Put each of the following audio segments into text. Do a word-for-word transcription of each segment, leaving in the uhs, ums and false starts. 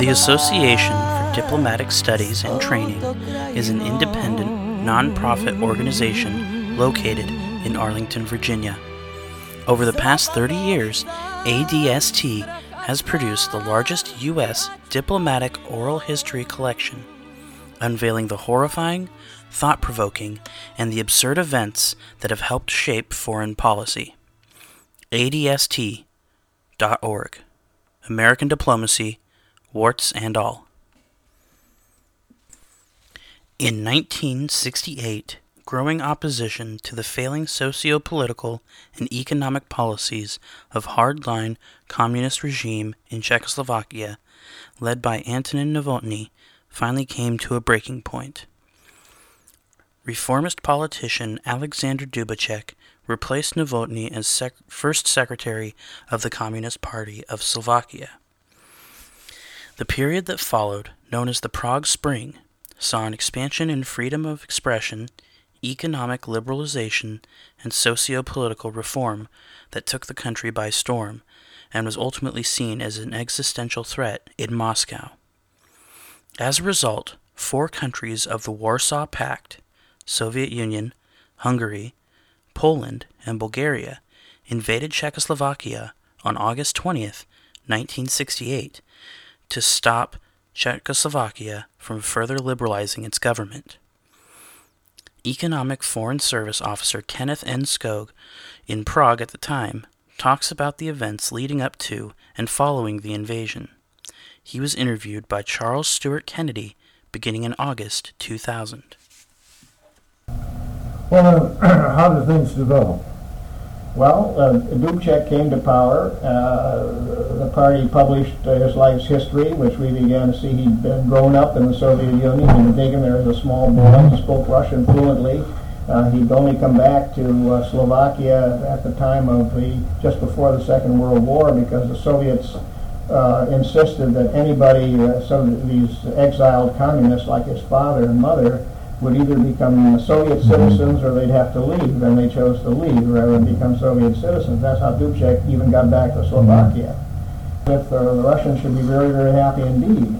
The Association for Diplomatic Studies and Training is an independent, nonprofit organization located in Arlington, Virginia. Over the past thirty years, A D S T has produced the largest U S diplomatic oral history collection, unveiling the horrifying, thought-provoking, and the absurd events that have helped shape foreign policy. A D S T dot org. American Diplomacy, warts and all. In nineteen sixty-eight, growing opposition to the failing socio-political and economic policies of hard-line communist regime in Czechoslovakia, led by Antonín Novotný, finally came to a breaking point. Reformist politician Alexander Dubček replaced Novotný as sec- first secretary of the Communist Party of Slovakia. The period that followed, known as the Prague Spring, saw an expansion in freedom of expression, economic liberalization, and socio-political reform that took the country by storm and was ultimately seen as an existential threat in Moscow. As a result, four countries of the Warsaw Pact, Soviet Union, Hungary, Poland, and Bulgaria, invaded Czechoslovakia on August twentieth, nineteen sixty-eight, to stop Czechoslovakia from further liberalizing its government. Economic Foreign Service officer Kenneth N. Skog, in Prague at the time, talks about the events leading up to and following the invasion. He was interviewed by Charles Stuart Kennedy beginning in August two thousand. Well, uh, how did things develop? Well, uh, Dubček came to power. Uh, the party published uh, his life's history, which we began to see. He'd been grown up in the Soviet Union. He'd been taken there as a small boy. He spoke Russian fluently. Uh, he'd only come back to uh, Slovakia at the time of the, just before the Second World War, because the Soviets uh, insisted that anybody, uh, some of these exiled communists like his father and mother, would either become Soviet citizens or they'd have to leave, and they chose to leave rather than become Soviet citizens. That's how Dubček even got back to Slovakia. If uh, the Russians should be very, very happy indeed.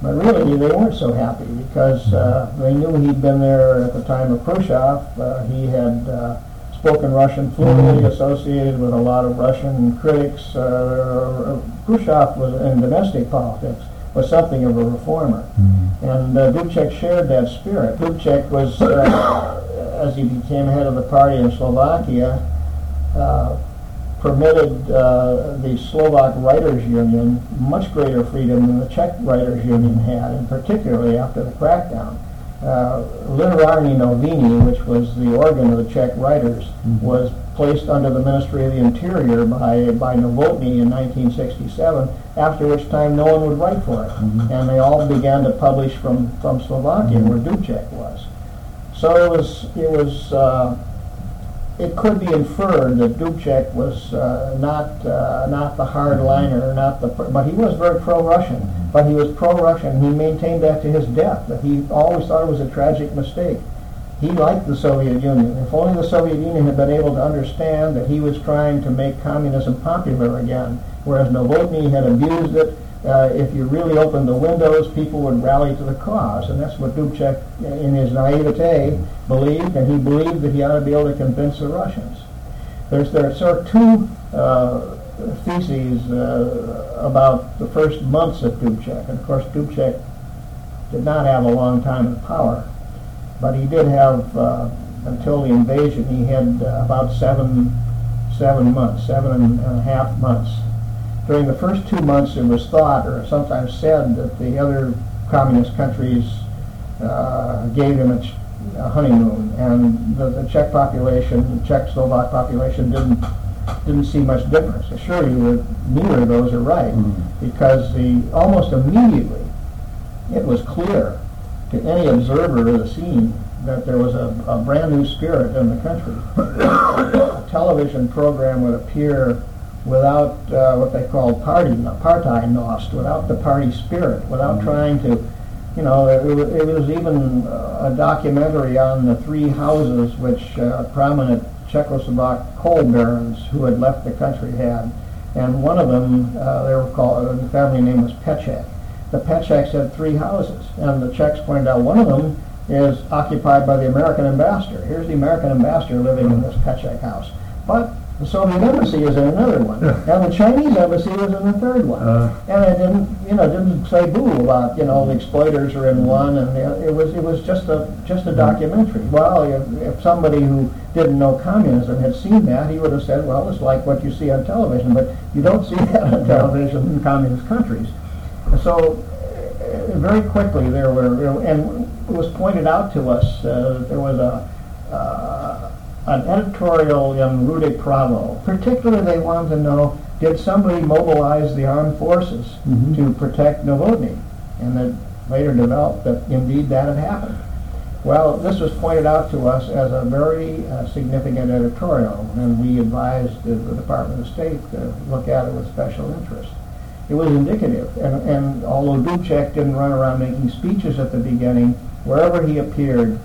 But really, they weren't so happy, because uh, they knew he'd been there at the time of Khrushchev. Uh, he had uh, spoken Russian fluently, associated with a lot of Russian critics. Uh, Khrushchev was in domestic politics. Was something of a reformer. Mm-hmm. And uh, Dubček shared that spirit. Dubček was, uh, as he became head of the party in Slovakia, uh, permitted uh, the Slovak Writers' Union much greater freedom than the Czech Writers' Union had, and particularly after the crackdown. Uh, Literární Noviny, which was the organ of the Czech writers, mm-hmm. was placed under the Ministry of the Interior by by Novotný in nineteen sixty-seven, after which time no one would write for it. Mm-hmm. And they all began to publish from, from Slovakia, mm-hmm. where Dubček was. So it was, it was, uh, it could be inferred that Dubček was uh, not uh, not the hardliner, not the, but he was very pro-Russian. But he was pro-Russian. He maintained that to his death, that he always thought it was a tragic mistake. He liked the Soviet Union. If only the Soviet Union had been able to understand that he was trying to make communism popular again, whereas Novotný had abused it. Uh, if you really opened the windows, people would rally to the cause. And that's what Dubček, in his naivete, believed, and he believed that he ought to be able to convince the Russians. There's, there are sort of two uh, theses uh, about the first months of Dubček. And, of course, Dubček did not have a long time in power. But he did have, uh, until the invasion, he had uh, about seven, seven months, seven and a half months. During the first two months, it was thought, or sometimes said, that the other communist countries uh, gave him a, ch- a honeymoon, and the, the Czech population, the Czech-Slovak population, didn't didn't see much difference. Surely, neither of those are right, mm-hmm. because the almost immediately, it was clear to any observer of the scene that there was a, a brand new spirit in the country. A television program would appear without uh, what they called party, Parteinost, without the party spirit, without mm-hmm. trying to, you know, it, it was even a documentary on the three houses which uh, prominent Czechoslovak coal barons who had left the country had. and one of them, uh, they were called, the family name was Petschek. The Petscheks had three houses, and the Czechs pointed out one of them is occupied by the American ambassador. Here's the American ambassador living in this Petschek house. But the Soviet embassy is in another one, and the Chinese embassy is in the third one. Uh, and it didn't, you know, didn't say boo about, you know, the exploiters are in one, and it was it was just a just a documentary. Well, if, if somebody who didn't know communism had seen that, he would have said, well, it's like what you see on television, but you don't see that on television in communist countries. So uh, very quickly there were, you know, and it was pointed out to us uh, that there was a. Uh, an editorial in Rudé právo. Particularly they wanted to know, did somebody mobilize the armed forces mm-hmm. to protect Novotný? And it later developed that indeed that had happened. Well, this was pointed out to us as a very uh, significant editorial, and we advised the, the Department of State to look at it with special interest. It was indicative, and, and although Dubček didn't run around making speeches at the beginning, wherever he appeared,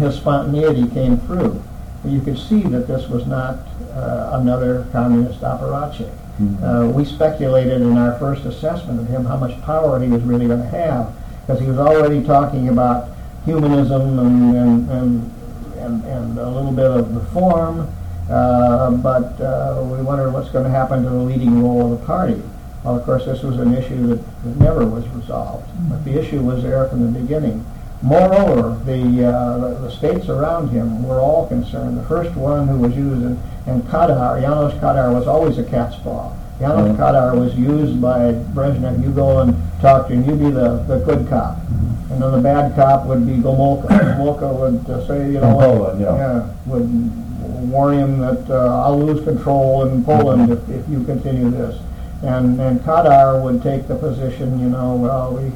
his spontaneity came through. You could see that this was not uh, another communist apparatchik. Mm-hmm. Uh, we speculated in our first assessment of him how much power he was really going to have, because he was already talking about humanism and and and, and, and a little bit of reform, uh, but uh, we wondered what's going to happen to the leading role of the party. Well, of course, this was an issue that, that never was resolved, mm-hmm. but the issue was there from the beginning. Moreover, the, uh, the states around him were all concerned. The first one who was used, in, and Kádár, János Kádár was always a cat's paw. János mm-hmm. Kádár was used by Brezhnev. You go and talk to him, you be the, the good cop. Mm-hmm. And then the bad cop would be Gomułka. Gomułka would uh, say, you know, Poland, yeah. Yeah, would warn him that uh, I'll lose control in Poland if, if you continue this. And, and Kádár would take the position, you know, well, we,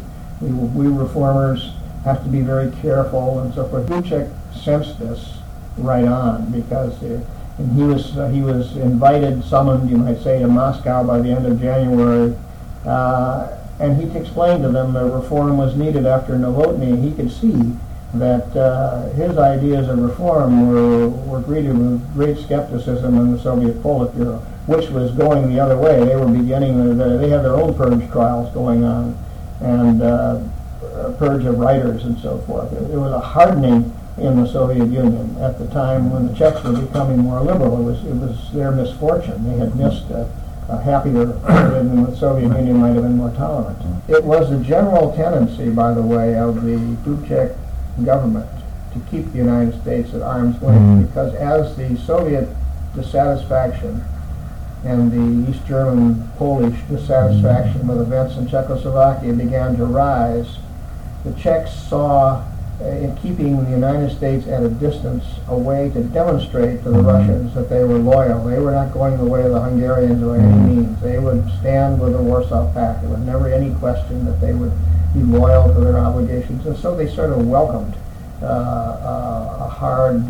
we, we reformers have to be very careful and so forth. Dubček sensed this right on because it, and he was uh, he was invited, summoned, you might say, to Moscow by the end of January, uh, and he explained to them that reform was needed after Novotný. He could see that uh, his ideas of reform were were greeted with great skepticism in the Soviet Politburo, which was going the other way. They were beginning, the, they had their own purge trials going on, and uh, a purge of writers and so forth. It, it was a hardening in the Soviet Union at the time when the Czechs were becoming more liberal. It was it was their misfortune. They had missed a, a happier period, and the Soviet Union might have been more tolerant. It was the general tendency, by the way, of the Dubček government to keep the United States at arm's length mm-hmm. because as the Soviet dissatisfaction and the East German Polish dissatisfaction with events in Czechoslovakia began to rise, the Czechs saw uh, in keeping the United States at a distance a way to demonstrate to the Russians that they were loyal. They were not going the way of the Hungarians by any means. They would stand with the Warsaw Pact. There was never any question that they would be loyal to their obligations. And so they sort of welcomed uh, uh, a hard,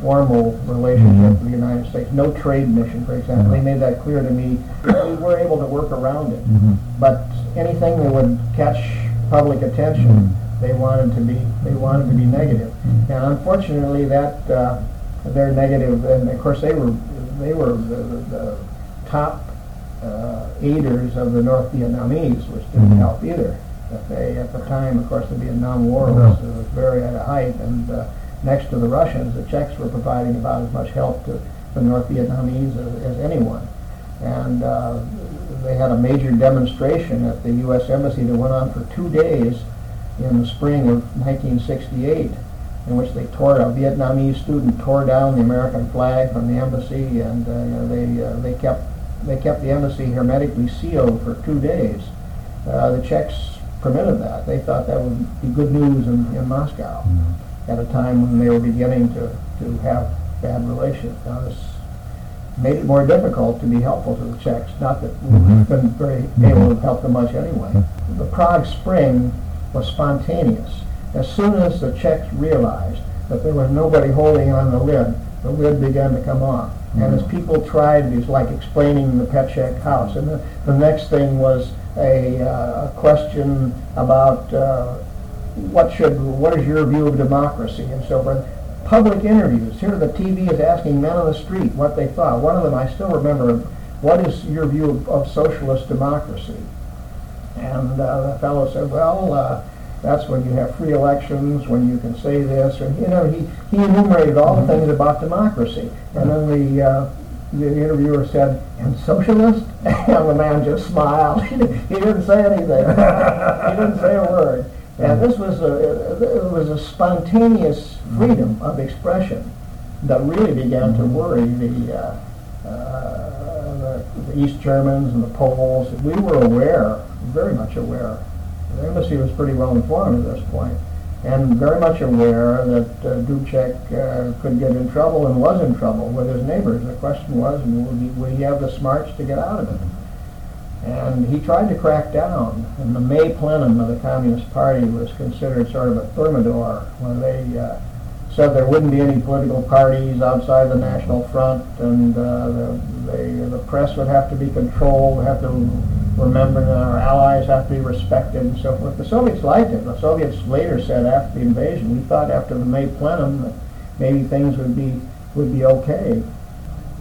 formal relationship mm-hmm. with the United States. No trade mission, for example. They made that clear to me. We were able to work around it. Mm-hmm. But anything that would catch public attention, they wanted to be they wanted to be negative, and unfortunately, that uh, they're negative. And of course, they were they were the, the, the top uh, aiders of the North Vietnamese, which didn't help either. But they at the time, of course, the Vietnam War was, was very at a height, and uh, next to the Russians, the Czechs were providing about as much help to the North Vietnamese as, as anyone, and. Uh, They had a major demonstration at the U S Embassy that went on for two days in the spring of nineteen sixty-eight, in which they tore a Vietnamese student tore down the American flag from the embassy, and uh, you know, they uh, they kept they kept the embassy hermetically sealed for two days. Uh, the Czechs permitted that. They thought that would be good news in, in Moscow at a time when they were beginning to, to have bad relations. Now, this made it more difficult to be helpful to the Czechs, not that we've been very able to help them much anyway. The Prague Spring was spontaneous. As soon as the Czechs realized that there was nobody holding on the lid, the lid began to come off. And as people tried, it was like explaining the Petschek house. And the, the next thing was a uh, question about uh, what should, what is your view of democracy and so forth. Public interviews. Here the T V is asking men on the street what they thought. One of them, I still remember, what is your view of, of socialist democracy? And uh, the fellow said, well, uh, that's when you have free elections, when you can say this, and you know, he, he enumerated all the things about democracy. And then the uh, the interviewer said, "And socialist?" And the man just smiled. He didn't say anything. He didn't say a word. And this was a it was a spontaneous freedom of expression that really began to worry the, uh, uh, the, the East Germans and the Poles. We were aware, very much aware. The embassy was pretty well informed at this point, and very much aware that uh, Dubček uh, could get in trouble and was in trouble with his neighbors. The question was, would he, would he have the smarts to get out of it? And he tried to crack down, and the May plenum of the Communist Party was considered sort of a thermidor, when they uh, said there wouldn't be any political parties outside the National Front, and uh, the, they, the press would have to be controlled, have to remember that our allies have to be respected and so forth. The Soviets liked it. The Soviets later said after the invasion, we thought after the May plenum that maybe things would be would be okay.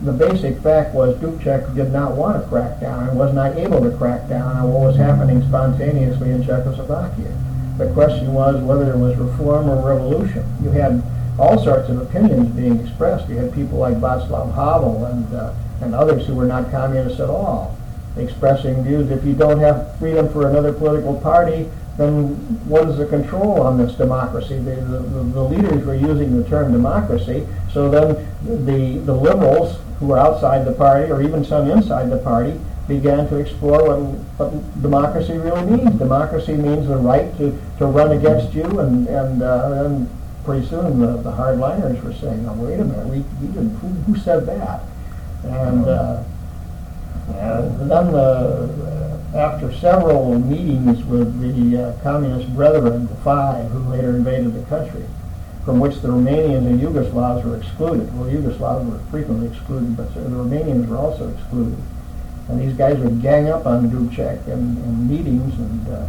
The basic fact was Dubček did not want to crack down and was not able to crack down on what was happening spontaneously in Czechoslovakia. The question was whether it was reform or revolution. You had all sorts of opinions being expressed. You had people like Václav Havel and uh, and others who were not communists at all, expressing views. If you don't have freedom for another political party, then what is the control on this democracy? The, the, the leaders were using the term democracy, so then the, the liberals who were outside the party, or even some inside the party, began to explore what, what democracy really means. Democracy means the right to, to run against you, and and, uh, and pretty soon the, the hardliners were saying, oh, wait a minute, we, we didn't, who, who said that? And uh, And then the, uh, after several meetings with the uh, Communist Brethren, the Five, who later invaded the country, from which the Romanians and Yugoslavs were excluded. Well, Yugoslavs were frequently excluded, but the Romanians were also excluded. And these guys would gang up on Dubček in, in meetings, and, uh,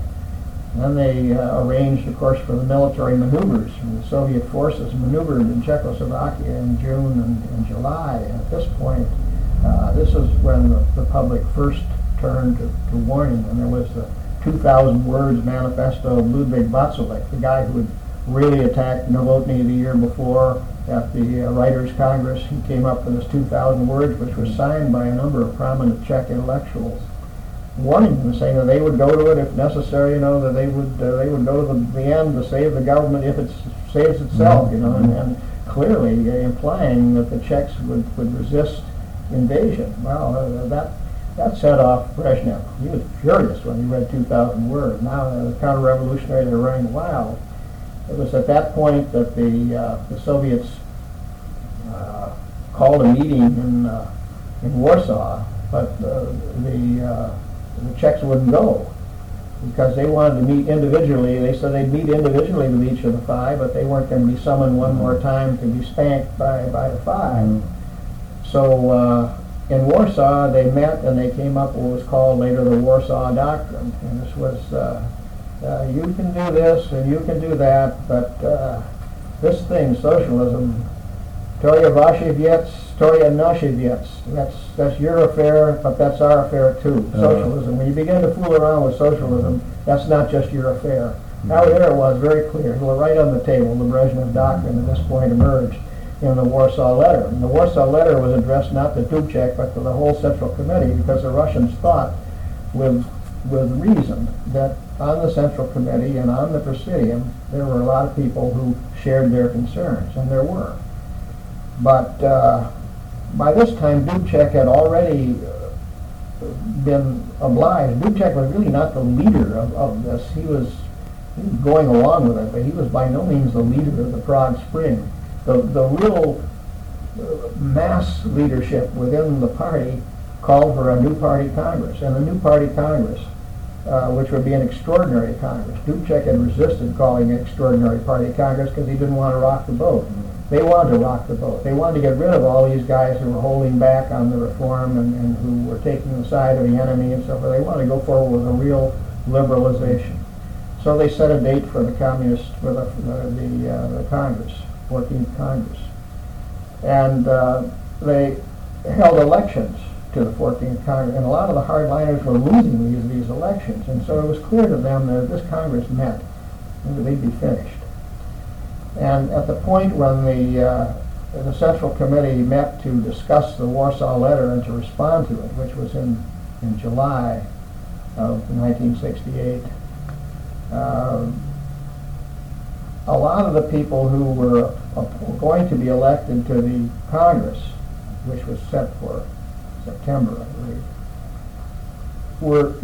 and then they uh, arranged, of course, for the military maneuvers. And the Soviet forces maneuvered in Czechoslovakia in June and, and July. And at this point, Uh, this is when the, the public first turned to, to warning, and there was the two thousand words manifesto of Ludvík Vaculík, the guy who had really attacked Novotný the year before at the uh, Writers' Congress. He came up with this two thousand words, which was signed by a number of prominent Czech intellectuals, warning them, saying that they would go to it if necessary, you know, that they would uh, they would go to the, the end to save the government if it saves itself, you know, and, and clearly uh, implying that the Czechs would, would resist invasion. Well, uh, that that set off Brezhnev. He was furious when he read two thousand words. Now uh, the counter-revolutionaries are running wild. It was at that point that the uh, the Soviets uh, called a meeting in uh, in Warsaw, but uh, the uh, the Czechs wouldn't go because they wanted to meet individually. They said they'd meet individually with each of the five, but they weren't going to be summoned one more time to be spanked by, by the five. Mm-hmm. So uh, in Warsaw, they met and they came up with what was called later the Warsaw Doctrine. And this was, uh, uh, you can do this and you can do that, but uh, this thing, socialism, Toria Vaše věc, Toria naše věc, that's, that's your affair, but that's our affair too, socialism. When you begin to fool around with socialism, that's not just your affair. Now there it was, very clear, we were right on the table, the Brezhnev Doctrine at this point emerged in the Warsaw Letter. And the Warsaw Letter was addressed not to Dubček, but to the whole Central Committee, because the Russians thought, with with reason, that on the Central Committee and on the Presidium, there were a lot of people who shared their concerns, and there were. But uh, by this time, Dubček had already been obliged. Dubček was really not the leader of, of this. He was, he was going along with it, but he was by no means the leader of the Prague Spring. The, the real mass leadership within the party called for a new party Congress, and a new party Congress, uh, which would be an extraordinary Congress. Dubček had resisted calling it extraordinary party Congress because he didn't want to rock the boat. They wanted to rock the boat. They wanted to get rid of all these guys who were holding back on the reform and, and who were taking the side of the enemy and so forth. They wanted to go forward with a real liberalization. So they set a date for the Communist, for the, for the, uh, the Congress. fourteenth Congress, and uh, they held elections to the fourteenth Congress, and a lot of the hardliners were losing these, these elections, and so it was clear to them that if this Congress met, they'd be finished. And at the point when the uh, the Central Committee met to discuss the Warsaw Letter and to respond to it, which was in, in July of nineteen sixty-eight, uh, a lot of the people who were uh, going to be elected to the Congress, which was set for September, I believe, were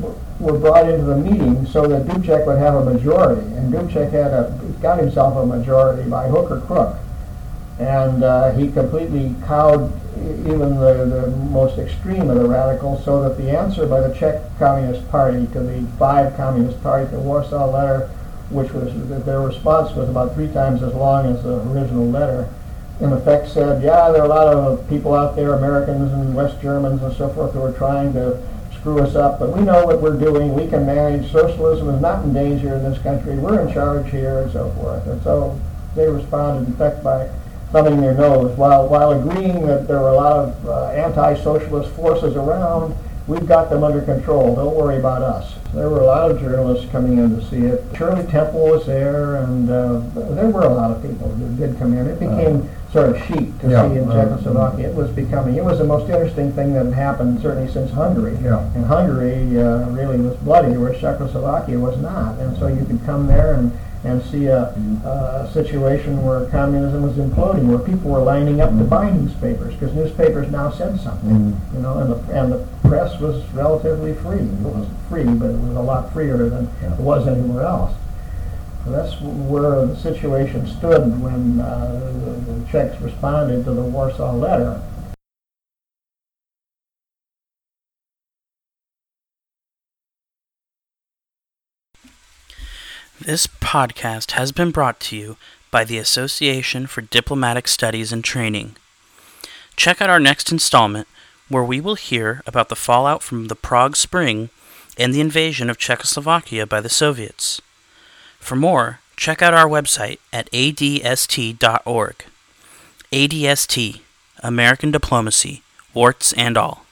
were brought into the meeting so that Dubček would have a majority, and Dubček had a got himself a majority by hook or crook, and uh, he completely cowed even the, the most extreme of the radicals, so that the answer by the Czech Communist Party to the five Communist Party, the Warsaw Letter, which was that their response was about three times as long as the original letter, in effect said, yeah, there are a lot of people out there, Americans and West Germans and so forth, who are trying to screw us up, but we know what we're doing, we can manage, socialism is not in danger in this country, we're in charge here, and so forth. And so they responded, in fact, by thumbing their nose, while while agreeing that there were a lot of uh, anti-socialist forces around, we've got them under control, don't worry about us. There were a lot of journalists coming in to see it. Shirley Temple was there, and uh, there were a lot of people who did come in. It became uh, sort of chic to yeah, see in Czechoslovakia. Uh, it was becoming, it was the most interesting thing that had happened, certainly since Hungary. Yeah. And Hungary uh, really was bloody, where Czechoslovakia was not. And so you could come there and, and see a, mm-hmm. a situation where communism was imploding, where people were lining up mm-hmm. to buy newspapers, because newspapers now said something, mm-hmm. you know, and the, and the press was relatively free. It was free, but it was a lot freer than yeah. it was anywhere else. So that's where the situation stood when uh, the, the Czechs responded to the Warsaw Letter. This podcast has been brought to you by the Association for Diplomatic Studies and Training. Check out our next installment, where we will hear about the fallout from the Prague Spring and the invasion of Czechoslovakia by the Soviets. For more, check out our website at A D S T dot org. A D S T, American Diplomacy, warts and all.